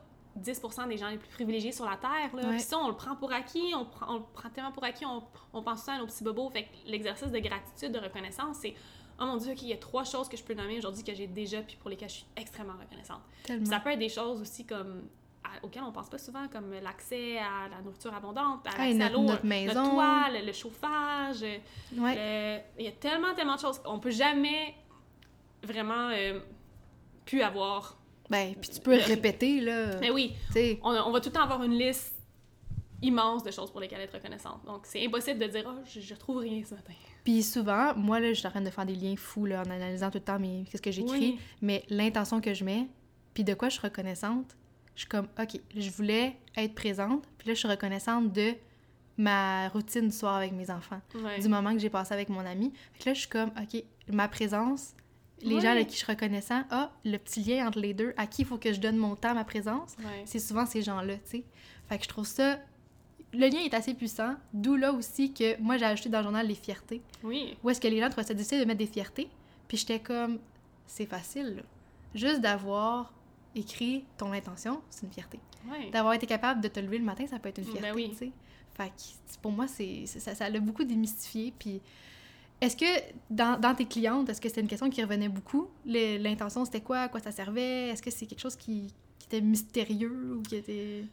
10% des gens les plus privilégiés sur la Terre, là. Ouais. Puis ça, on le prend pour acquis. On le prend tellement pour acquis. On pense ça à nos petits bobos. Fait que l'exercice de gratitude, de reconnaissance, c'est « Oh mon Dieu, OK, il y a 3 choses que je peux nommer aujourd'hui que j'ai déjà puis pour lesquelles je suis extrêmement reconnaissante. » Ça peut être des choses aussi comme... auxquels on pense pas souvent, comme l'accès à la nourriture abondante, à l'accès à l'eau, notre maison, le toit, le chauffage. Il y a tellement de choses qu'on peut jamais vraiment plus avoir. Ben, puis tu peux répéter, là. Mais oui, on va tout le temps avoir une liste immense de choses pour lesquelles être reconnaissante. Donc, c'est impossible de dire « Ah, oh, je retrouve rien ce matin. » Puis souvent, moi, là, je suis en train de faire des liens fous, là, en analysant tout le temps qu'est-ce que j'écris, mais l'intention que je mets, puis de quoi je suis reconnaissante, je suis comme, OK, je voulais être présente, puis là, je suis reconnaissante de ma routine du soir avec mes enfants, du moment que j'ai passé avec mon ami. Fait que là, je suis comme, OK, ma présence, les gens à qui je suis reconnaissant, le petit lien entre les deux, à qui il faut que je donne mon temps, ma présence, c'est souvent ces gens-là, tu sais. Fait que je trouve ça... Le lien est assez puissant, d'où là aussi que moi, j'ai ajouté dans le journal les fiertés. Oui. Où est-ce que les gens trouvaient ça difficile de mettre des fiertés? Puis j'étais comme, c'est facile, là. Juste d'avoir... écrit ton intention, c'est une fierté. Ouais. D'avoir été capable de te lever le matin, ça peut être une fierté, tu sais. Fait que pour moi, ça l'a beaucoup démystifié. Puis, est-ce que dans tes clientes, est-ce que c'était une question qui revenait beaucoup? L'intention, c'était quoi? À quoi ça servait? Est-ce que c'est quelque chose qui était mystérieux ou qui était...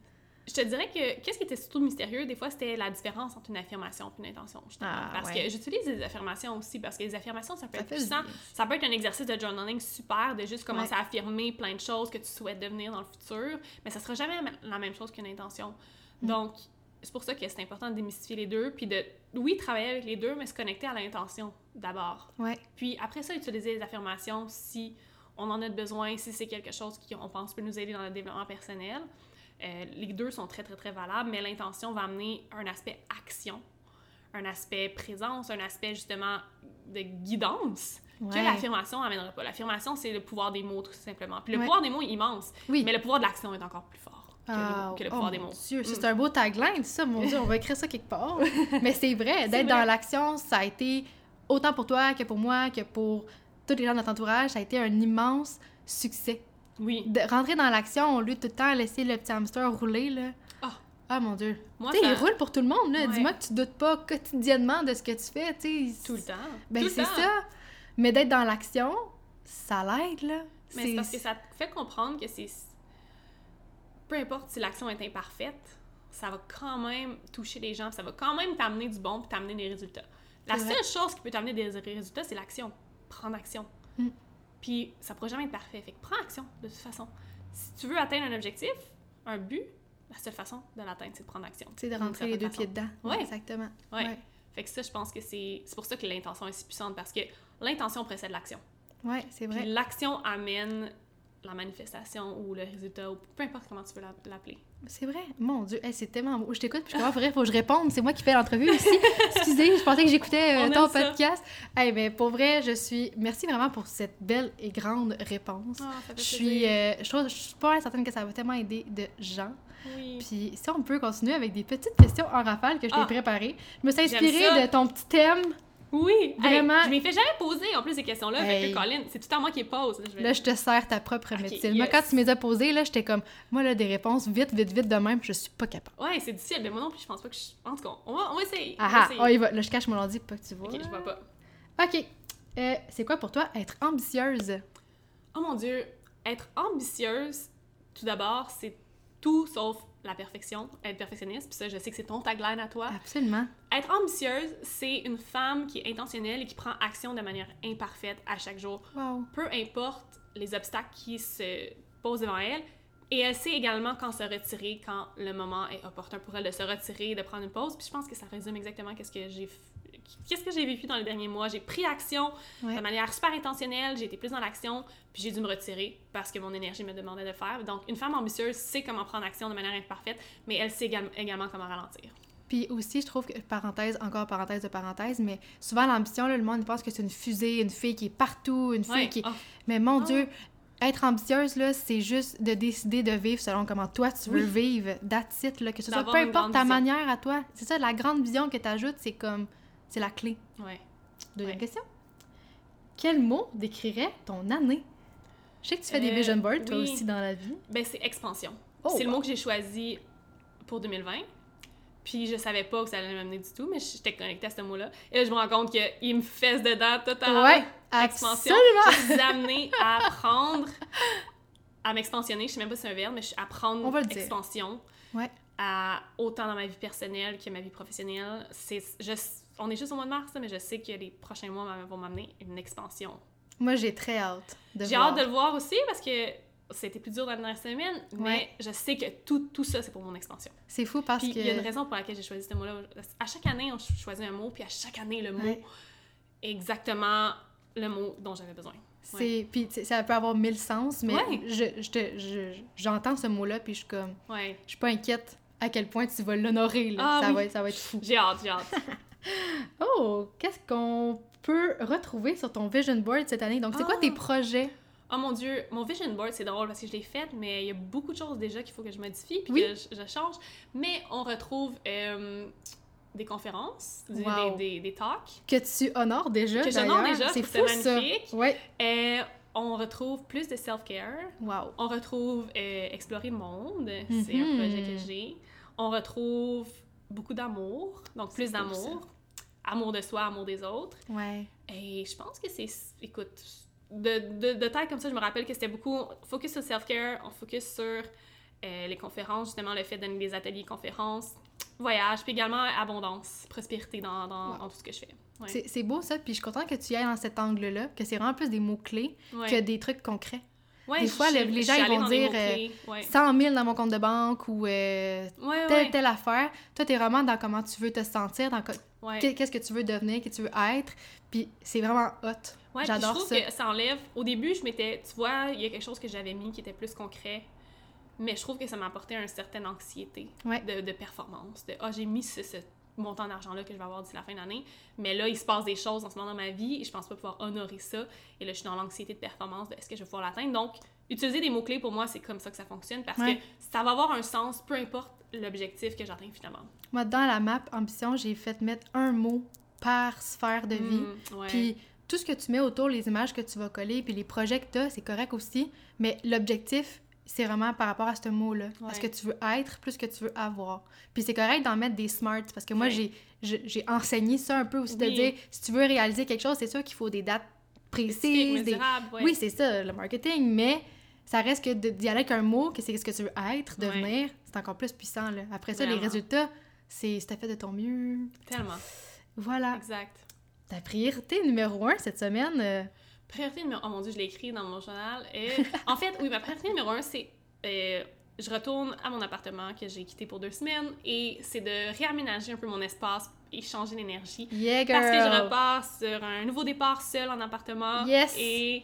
Je te dirais que qu'est-ce qui était surtout mystérieux, des fois, c'était la différence entre une affirmation et une intention. Parce que j'utilise des affirmations aussi, parce que les affirmations, ça peut être puissant. Ça peut être un exercice de journaling super, de juste commencer à affirmer plein de choses que tu souhaites devenir dans le futur, mais ça sera jamais la même chose qu'une intention. Donc, c'est pour ça que c'est important de démystifier les deux, puis de, travailler avec les deux, mais se connecter à l'intention d'abord. Ouais. Puis après ça, utiliser les affirmations si on en a besoin, si c'est quelque chose qu'on pense peut nous aider dans le développement personnel. Les deux sont très, très, très valables, mais l'intention va amener un aspect action, un aspect présence, un aspect justement de guidance que l'affirmation n'amènera pas. L'affirmation, c'est le pouvoir des mots, tout simplement. Puis le pouvoir des mots est immense, mais le pouvoir de l'action est encore plus fort que le pouvoir des mots. Dieu, c'est un beau tagline, ça, mon Dieu, on va écrire ça quelque part. Mais c'est vrai, d'être dans l'action, ça a été autant pour toi que pour moi, que pour tous les gens de notre entourage, ça a été un immense succès. Oui. De rentrer dans l'action, au lieu de tout le temps laisser le petit hamster rouler, là. Ah, mon Dieu. Tu sais, il roule pour tout le monde, là. Ouais. Dis-moi que tu doutes pas quotidiennement de ce que tu fais, tu sais. Tout le temps. Ben, tout c'est le temps. Ça. Mais d'être dans l'action, ça l'aide, là. Mais c'est parce que ça te fait comprendre que c'est... Peu importe si l'action est imparfaite, ça va quand même toucher les gens, ça va quand même t'amener du bon puis t'amener des résultats. La seule chose qui peut t'amener des résultats, c'est l'action. Prendre action. Puis ça pourra jamais être parfait. Fait que prends action, de toute façon. Si tu veux atteindre un objectif, un but, la seule façon de l'atteindre, c'est de prendre action. C'est de rentrer les 2 pieds dedans. Oui. Ouais, exactement. Oui. Ouais. Fait que ça, je pense que c'est pour ça que l'intention est si puissante, parce que l'intention précède l'action. Oui, c'est vrai. Puis l'action amène la manifestation ou le résultat, ou peu importe comment tu veux l'appeler. C'est vrai. Mon Dieu, hey, c'est tellement beau. Je t'écoute, puis je suis vraiment vrai, faut que je réponde. C'est moi qui fais l'entrevue ici. Excusez, je pensais que j'écoutais ton podcast. Hey, mais pour vrai, Merci vraiment pour cette belle et grande réponse. Oh, ça fait je suis pas certaine que ça va tellement aider de gens. Oui. Puis si on peut continuer avec des petites questions en rafale que je t'ai préparées. Je me suis inspirée de ton petit thème. Oui, vraiment. Hey, je m'y fais jamais poser, en plus, ces questions-là. Fait que, Colin, c'est tout le temps moi qui les pose. Là, je te sers ta propre médecine. Yes. Moi, quand tu m'es posées, là, j'étais comme, moi, là, des réponses vite de même, je suis pas capable. Ouais, c'est difficile. Mais moi non plus, je pense pas que je... En tout cas, on va essayer. On y va. Là, je cache mon ordi pour pas que tu vois. OK, je vois pas. OK. C'est quoi pour toi être ambitieuse? Oh mon Dieu! Être ambitieuse, tout d'abord, c'est tout sauf la perfection, être perfectionniste, puis ça, je sais que c'est ton tagline à toi. Absolument. Être ambitieuse, c'est une femme qui est intentionnelle et qui prend action de manière imparfaite à chaque jour. Wow. Peu importe les obstacles qui se posent devant elle. Et elle sait également quand se retirer, quand le moment est opportun pour elle de se retirer, de prendre une pause. Puis je pense que ça résume exactement qu'est-ce que j'ai vécu dans les derniers mois. J'ai pris action de manière super intentionnelle, j'ai été plus dans l'action, puis j'ai dû me retirer parce que mon énergie me demandait de le faire. Donc, une femme ambitieuse sait comment prendre action de manière imparfaite, mais elle sait également comment ralentir. Puis aussi, je trouve que, parenthèse, mais souvent l'ambition, là, le monde pense que c'est une fusée, une fille qui est partout, une fille qui... Oh. Mais mon Dieu... Être ambitieuse, là, c'est juste de décider de vivre selon comment toi tu veux vivre, that's it, là, que ce soit peu importe ta manière à toi. C'est ça, la grande vision que t'ajoutes, c'est comme, c'est la clé. Ouais. Deuxième question. Quel mot décrirait ton année? Je sais que tu fais des vision boards, toi aussi, dans la vie. Ben, c'est expansion. Oh, c'est le mot que j'ai choisi pour 2020. Puis je savais pas que ça allait m'amener du tout, mais j'étais connectée à ce mot-là. Et là, je me rends compte qu'il me fesse dedans totalement. Ouais, expansion. Absolument! Je suis amenée à apprendre à m'expansionner. Je sais même pas si c'est un verbe, mais je suis à prendre expansion. Ouais. À, autant dans ma vie personnelle que ma vie professionnelle. On est juste au mois de mars, mais je sais que les prochains mois vont m'amener une expansion. Moi, j'ai très hâte de voir. J'ai hâte de le voir aussi parce que... C'était plus dur dans la dernière semaine, mais je sais que tout ça, c'est pour mon expansion. C'est fou parce que... Puis il y a une raison pour laquelle j'ai choisi ce mot-là. À chaque année, on choisit un mot, puis à chaque année, le mot est exactement le mot dont j'avais besoin. C'est... Puis ça peut avoir 1000 sens, mais j'entends ce mot-là, puis je suis comme... Je suis pas inquiète à quel point tu vas l'honorer, là. Ça va être fou. J'ai hâte. Oh! Qu'est-ce qu'on peut retrouver sur ton vision board cette année? Donc, c'est quoi tes projets? Oh mon Dieu, mon vision board, c'est drôle parce que je l'ai faite, mais il y a beaucoup de choses déjà qu'il faut que je modifie puis que je change. Mais on retrouve des conférences, des talks. Que tu honores déjà, que j'honore déjà, c'est fou, magnifique. Ça. Ouais. On retrouve plus de self-care. Wow. On retrouve Explorer Monde, c'est un projet que j'ai. On retrouve beaucoup d'amour, donc plus d'amour. Amour de soi, amour des autres. Ouais. Et je pense que c'est... Écoute... De taille comme ça, je me rappelle que c'était beaucoup focus sur self-care, on focus sur les conférences, justement le fait de donner des ateliers, conférences, voyages, puis également abondance, prospérité dans tout ce que je fais. Ouais. C'est beau ça, puis je suis contente que tu y ailles dans cet angle-là, que c'est vraiment plus des mots-clés que des trucs concrets. Ouais, des fois, les gens ils vont dire 100 000 dans mon compte de banque ou telle affaire. Toi, t'es vraiment dans comment tu veux te sentir, dans qu'est-ce que tu veux devenir, qu'est-ce que tu veux être. Puis c'est vraiment hot. Ouais, j'adore ça. Je trouve que ça enlève... Au début, tu vois, il y a quelque chose que j'avais mis qui était plus concret, mais je trouve que ça m'a apporté une certaine anxiété de performance. J'ai mis ce montant d'argent-là que je vais avoir d'ici la fin d'année, mais là, il se passe des choses en ce moment dans ma vie et je pense pas pouvoir honorer ça. Et là, je suis dans l'anxiété de performance de est-ce que je vais pouvoir l'atteindre. Donc, utiliser des mots-clés, pour moi, c'est comme ça que ça fonctionne parce que ça va avoir un sens, peu importe l'objectif que j'atteins finalement. Moi, dans la map ambition, j'ai fait mettre un mot par sphère de vie. Puis tout ce que tu mets autour, les images que tu vas coller, puis les projets que tu as, c'est correct aussi, mais l'objectif, c'est vraiment par rapport à ce mot-là. À ce que tu veux être plus que tu veux avoir. Puis c'est correct d'en mettre des smarts, parce que moi, j'ai enseigné ça un peu aussi, de dire, si tu veux réaliser quelque chose, c'est sûr qu'il faut des dates précises. Oui, c'est ça, le marketing, mais ça reste que d'y aller avec un mot, que c'est ce que tu veux être, devenir, c'est encore plus puissant, là. Après ça, les résultats, c'est si t'as fait de ton mieux. Tellement. Voilà. Exact. Ta priorité numéro 1 cette semaine? Priorité numéro... Oh mon Dieu, je l'ai écrit dans mon journal. En fait, oui, ma priorité numéro 1, c'est... je retourne à mon appartement que j'ai quitté pour 2 semaines et c'est de réaménager un peu mon espace et changer l'énergie. Yeah, girl! Parce que je repars sur un nouveau départ seule en appartement. Yes! Et...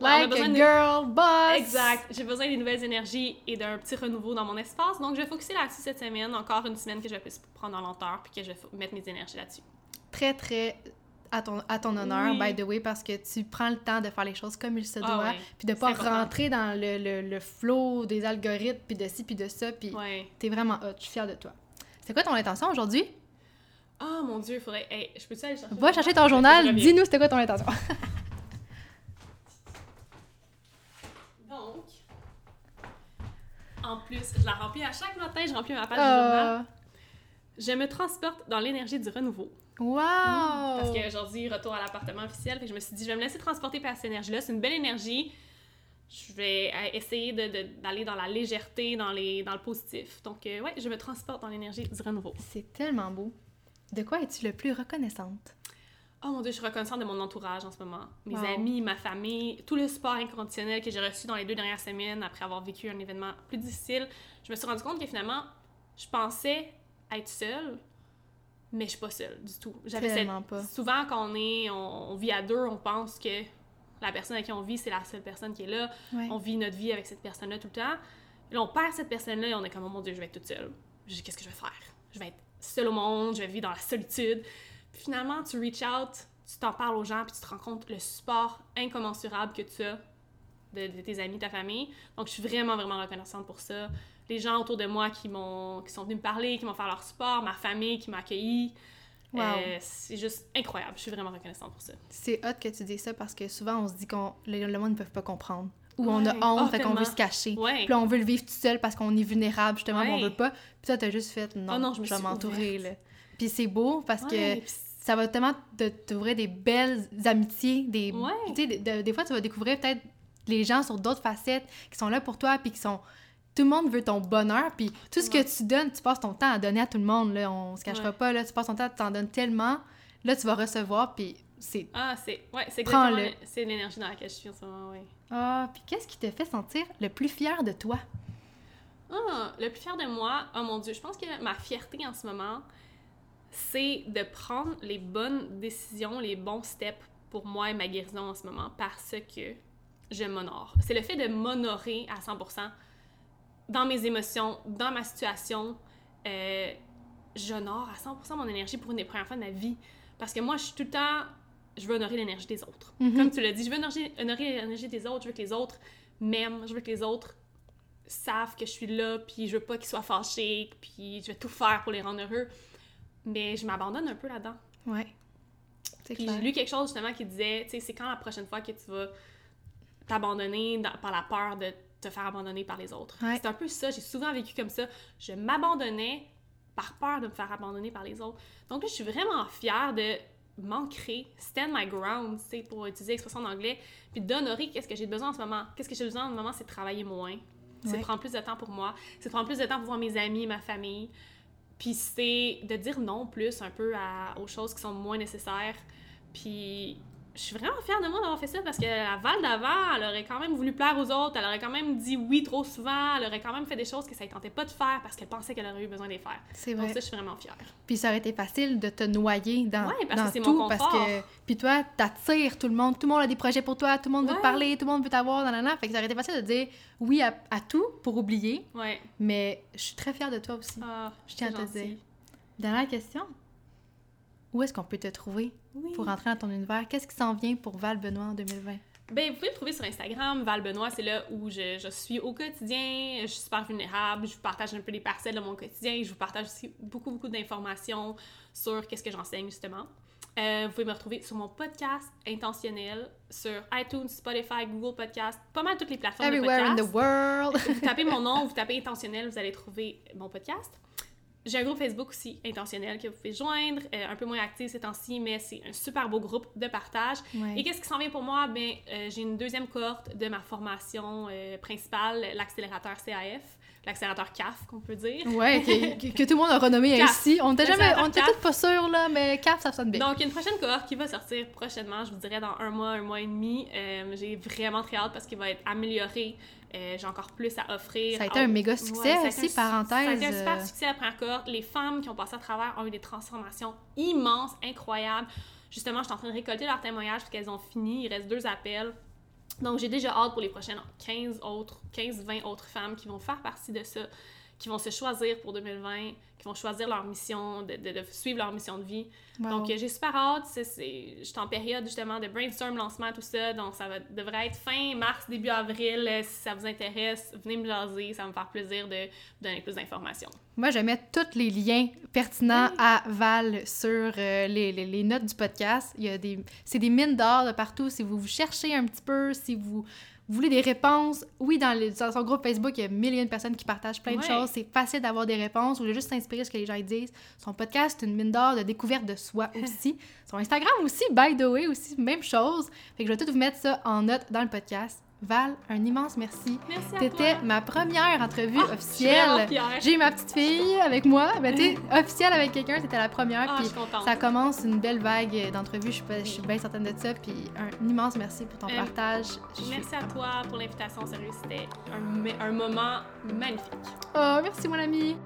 Like a girl boss! Exact! J'ai besoin des nouvelles énergies et d'un petit renouveau dans mon espace. Donc, je vais focusser là-dessus cette semaine. Encore une semaine que je vais plus prendre en lenteur puis que je vais mettre mes énergies là-dessus. Très, très... À ton honneur, by the way, parce que tu prends le temps de faire les choses comme il se doit, puis de ne pas rentrer dans le flow des algorithmes, puis de ci, puis de ça, puis t'es vraiment hot, je suis fière de toi. C'est quoi ton intention aujourd'hui? Ah, mon Dieu, il faudrait... Hey, je peux-tu aller chercher... Va chercher ton journal, dis-nous c'était quoi ton intention. Donc, en plus, je la remplis à chaque matin, je remplis ma page de journal. Je me transporte dans l'énergie du renouveau. Wow! Parce qu'aujourd'hui, retour à l'appartement officiel, fait que je me suis dit, je vais me laisser transporter par cette énergie-là. C'est une belle énergie. Je vais essayer d'aller dans la légèreté, dans le positif. Donc, ouais, je me transporte dans l'énergie du renouveau. C'est tellement beau. De quoi es-tu le plus reconnaissante? Oh mon Dieu, je suis reconnaissante de mon entourage en ce moment. Mes amis, ma famille, tout le support inconditionnel que j'ai reçu dans les 2 dernières semaines après avoir vécu un événement plus difficile. Je me suis rendu compte que finalement, je pensais être seule, mais je suis pas seule du tout. Pas. Souvent, quand on vit à 2, on pense que la personne avec qui on vit, c'est la seule personne qui est là. Ouais. On vit notre vie avec cette personne-là tout le temps. Et là, on perd cette personne-là et on est comme, oh mon Dieu, je vais être toute seule. Qu'est-ce que je vais faire? Je vais être seule au monde, je vais vivre dans la solitude. Puis finalement, tu reach out, tu t'en parles aux gens, puis tu te rends compte le support incommensurable que tu as de tes amis, ta famille. Donc, je suis vraiment, vraiment reconnaissante pour ça. Les gens autour de moi qui sont venus me parler, qui m'ont fait leur support, ma famille qui m'a accueillie. Wow. C'est juste incroyable. Je suis vraiment reconnaissante pour ça. C'est hot que tu dises ça parce que souvent, on se dit que le monde ne peut pas comprendre. Ou on a honte, fait qu'on veut se cacher. Ouais. Puis là, on veut le vivre tout seul parce qu'on est vulnérable, justement, mais on veut pas. Puis toi, t'as juste fait, je vais m'entourer, là. Puis c'est beau parce que ça va tellement t'ouvrir des belles amitiés, tu sais, des fois, tu vas découvrir peut-être les gens sur d'autres facettes qui sont là pour toi, puis qui sont... Tout le monde veut ton bonheur, puis tout ce que tu donnes, tu passes ton temps à donner à tout le monde, là, on se cachera pas, là, tu passes ton temps, tu t'en donnes tellement, là, tu vas recevoir, puis c'est... Ah, c'est exactement c'est l'énergie dans laquelle je suis en ce moment, oui. Ah, puis qu'est-ce qui te fait sentir le plus fier de toi? Ah, le plus fier de moi, oh mon Dieu, je pense que ma fierté en ce moment, c'est de prendre les bonnes décisions, les bons steps pour moi et ma guérison en ce moment, parce que je m'honore. C'est le fait de m'honorer à 100% dans mes émotions, dans ma situation. J'honore à 100% mon énergie pour une des premières fois de ma vie. Parce que moi, je suis tout le temps... Je veux honorer l'énergie des autres. Mm-hmm. Comme tu l'as dit, je veux honorer l'énergie des autres, je veux que les autres m'aiment, je veux que les autres savent que je suis là, puis je veux pas qu'ils soient fâchés, puis je vais tout faire pour les rendre heureux. Mais je m'abandonne un peu là-dedans. Ouais. C'est puis clair. J'ai lu quelque chose justement qui disait, tu sais, c'est quand la prochaine fois que tu vas t'abandonner par la peur de te faire abandonner par les autres. Ouais. C'est un peu ça, j'ai souvent vécu comme ça. Je m'abandonnais par peur de me faire abandonner par les autres. Donc là, je suis vraiment fière de m'ancrer, stand my ground, tu sais, pour utiliser l'expression en anglais, puis d'honorer qu'est-ce que j'ai besoin en ce moment. Qu'est-ce que j'ai besoin en ce moment, c'est de travailler moins, c'est de prendre plus de temps pour moi, c'est de prendre plus de temps pour voir mes amis, ma famille, puis c'est de dire non plus un peu aux choses qui sont moins nécessaires, puis... Je suis vraiment fière de moi d'avoir fait ça parce que la Val d'avant, elle aurait quand même voulu plaire aux autres, elle aurait quand même dit oui trop souvent, elle aurait quand même fait des choses que ça ne tentait pas de faire parce qu'elle pensait qu'elle aurait eu besoin de les faire. C'est vrai. Donc ça, je suis vraiment fière. Puis ça aurait été facile de te noyer dans tout. Oui, parce que c'est mon confort. Puis toi, t'attires tout le monde a des projets pour toi, tout le monde veut te parler, tout le monde veut t'avoir, fait que ça aurait été facile de dire oui à tout pour oublier. Ouais. Mais je suis très fière de toi aussi. Ah, je tiens à te dire. Dernière question. Où est-ce qu'on peut te trouver pour rentrer dans ton univers? Qu'est-ce qui s'en vient pour Val Benoît en 2020? Bien, vous pouvez me trouver sur Instagram. Val Benoît, c'est là où je suis au quotidien. Je suis super vulnérable. Je vous partage un peu les parcelles de mon quotidien. Je vous partage aussi beaucoup, beaucoup d'informations sur qu'est-ce que j'enseigne, justement. Vous pouvez me retrouver sur mon podcast intentionnel, sur iTunes, Spotify, Google Podcast, pas mal toutes les plateformes Everywhere de podcast. In the world! Vous tapez mon nom, vous tapez intentionnel, vous allez trouver mon podcast. J'ai un groupe Facebook aussi, intentionnel, que vous pouvez joindre, un peu moins actif ces temps-ci, mais c'est un super beau groupe de partage. Ouais. Et qu'est-ce qui s'en vient pour moi? Ben, j'ai une 2e cohorte de ma formation principale, l'accélérateur CAF, l'accélérateur CAF, qu'on peut dire. Oui, que tout le monde a renommé CAF, ainsi. On n'était peut-être pas sûrs, là, mais CAF, ça sonne bien. Donc, une prochaine cohorte qui va sortir prochainement, je vous dirais dans un mois et demi. J'ai vraiment très hâte parce qu'il va être amélioré. J'ai encore plus à offrir. Ça a été un méga succès aussi, parenthèse. Ça a été un super succès la première cohorte. Les femmes qui ont passé à travers ont eu des transformations immenses, incroyables. Justement, je suis en train de récolter leurs témoignages parce qu'elles ont fini. Il reste 2 appels. Donc, j'ai déjà hâte pour les prochaines 15-20 autres femmes qui vont faire partie de ça, qui vont se choisir pour 2020, qui vont choisir leur mission, de suivre leur mission de vie. Wow. Donc, j'ai super hâte. Je suis en période, justement, de brainstorm, lancement, tout ça. Donc, ça devrait être fin mars, début avril. Si ça vous intéresse, venez me jaser. Ça va me faire plaisir de vous donner plus d'informations. Moi, je vais mettre tous les liens pertinents à Val sur les notes du podcast. C'est des mines d'or de partout. Si vous cherchez un petit peu, si vous... Vous voulez des réponses? Oui, dans son groupe Facebook, il y a 1 000 personnes qui partagent plein de choses. C'est facile d'avoir des réponses. Vous voulez juste s'inspirer de ce que les gens disent. Son podcast, c'est une mine d'or de découverte de soi aussi. Son Instagram aussi, by the way, aussi, même chose. Fait que je vais tout vous mettre ça en note dans le podcast. Val, un immense merci. Merci à toi. T'étais ma première entrevue officielle. J'ai ma petite fille avec moi. Ben, t'es officielle avec quelqu'un, c'était la première. Puis ça commence une belle vague d'entrevues. Je suis bien certaine de ça. Puis un immense merci pour ton partage. Merci à toi pour l'invitation. Sérieux, c'était un moment magnifique. Oh, merci mon ami.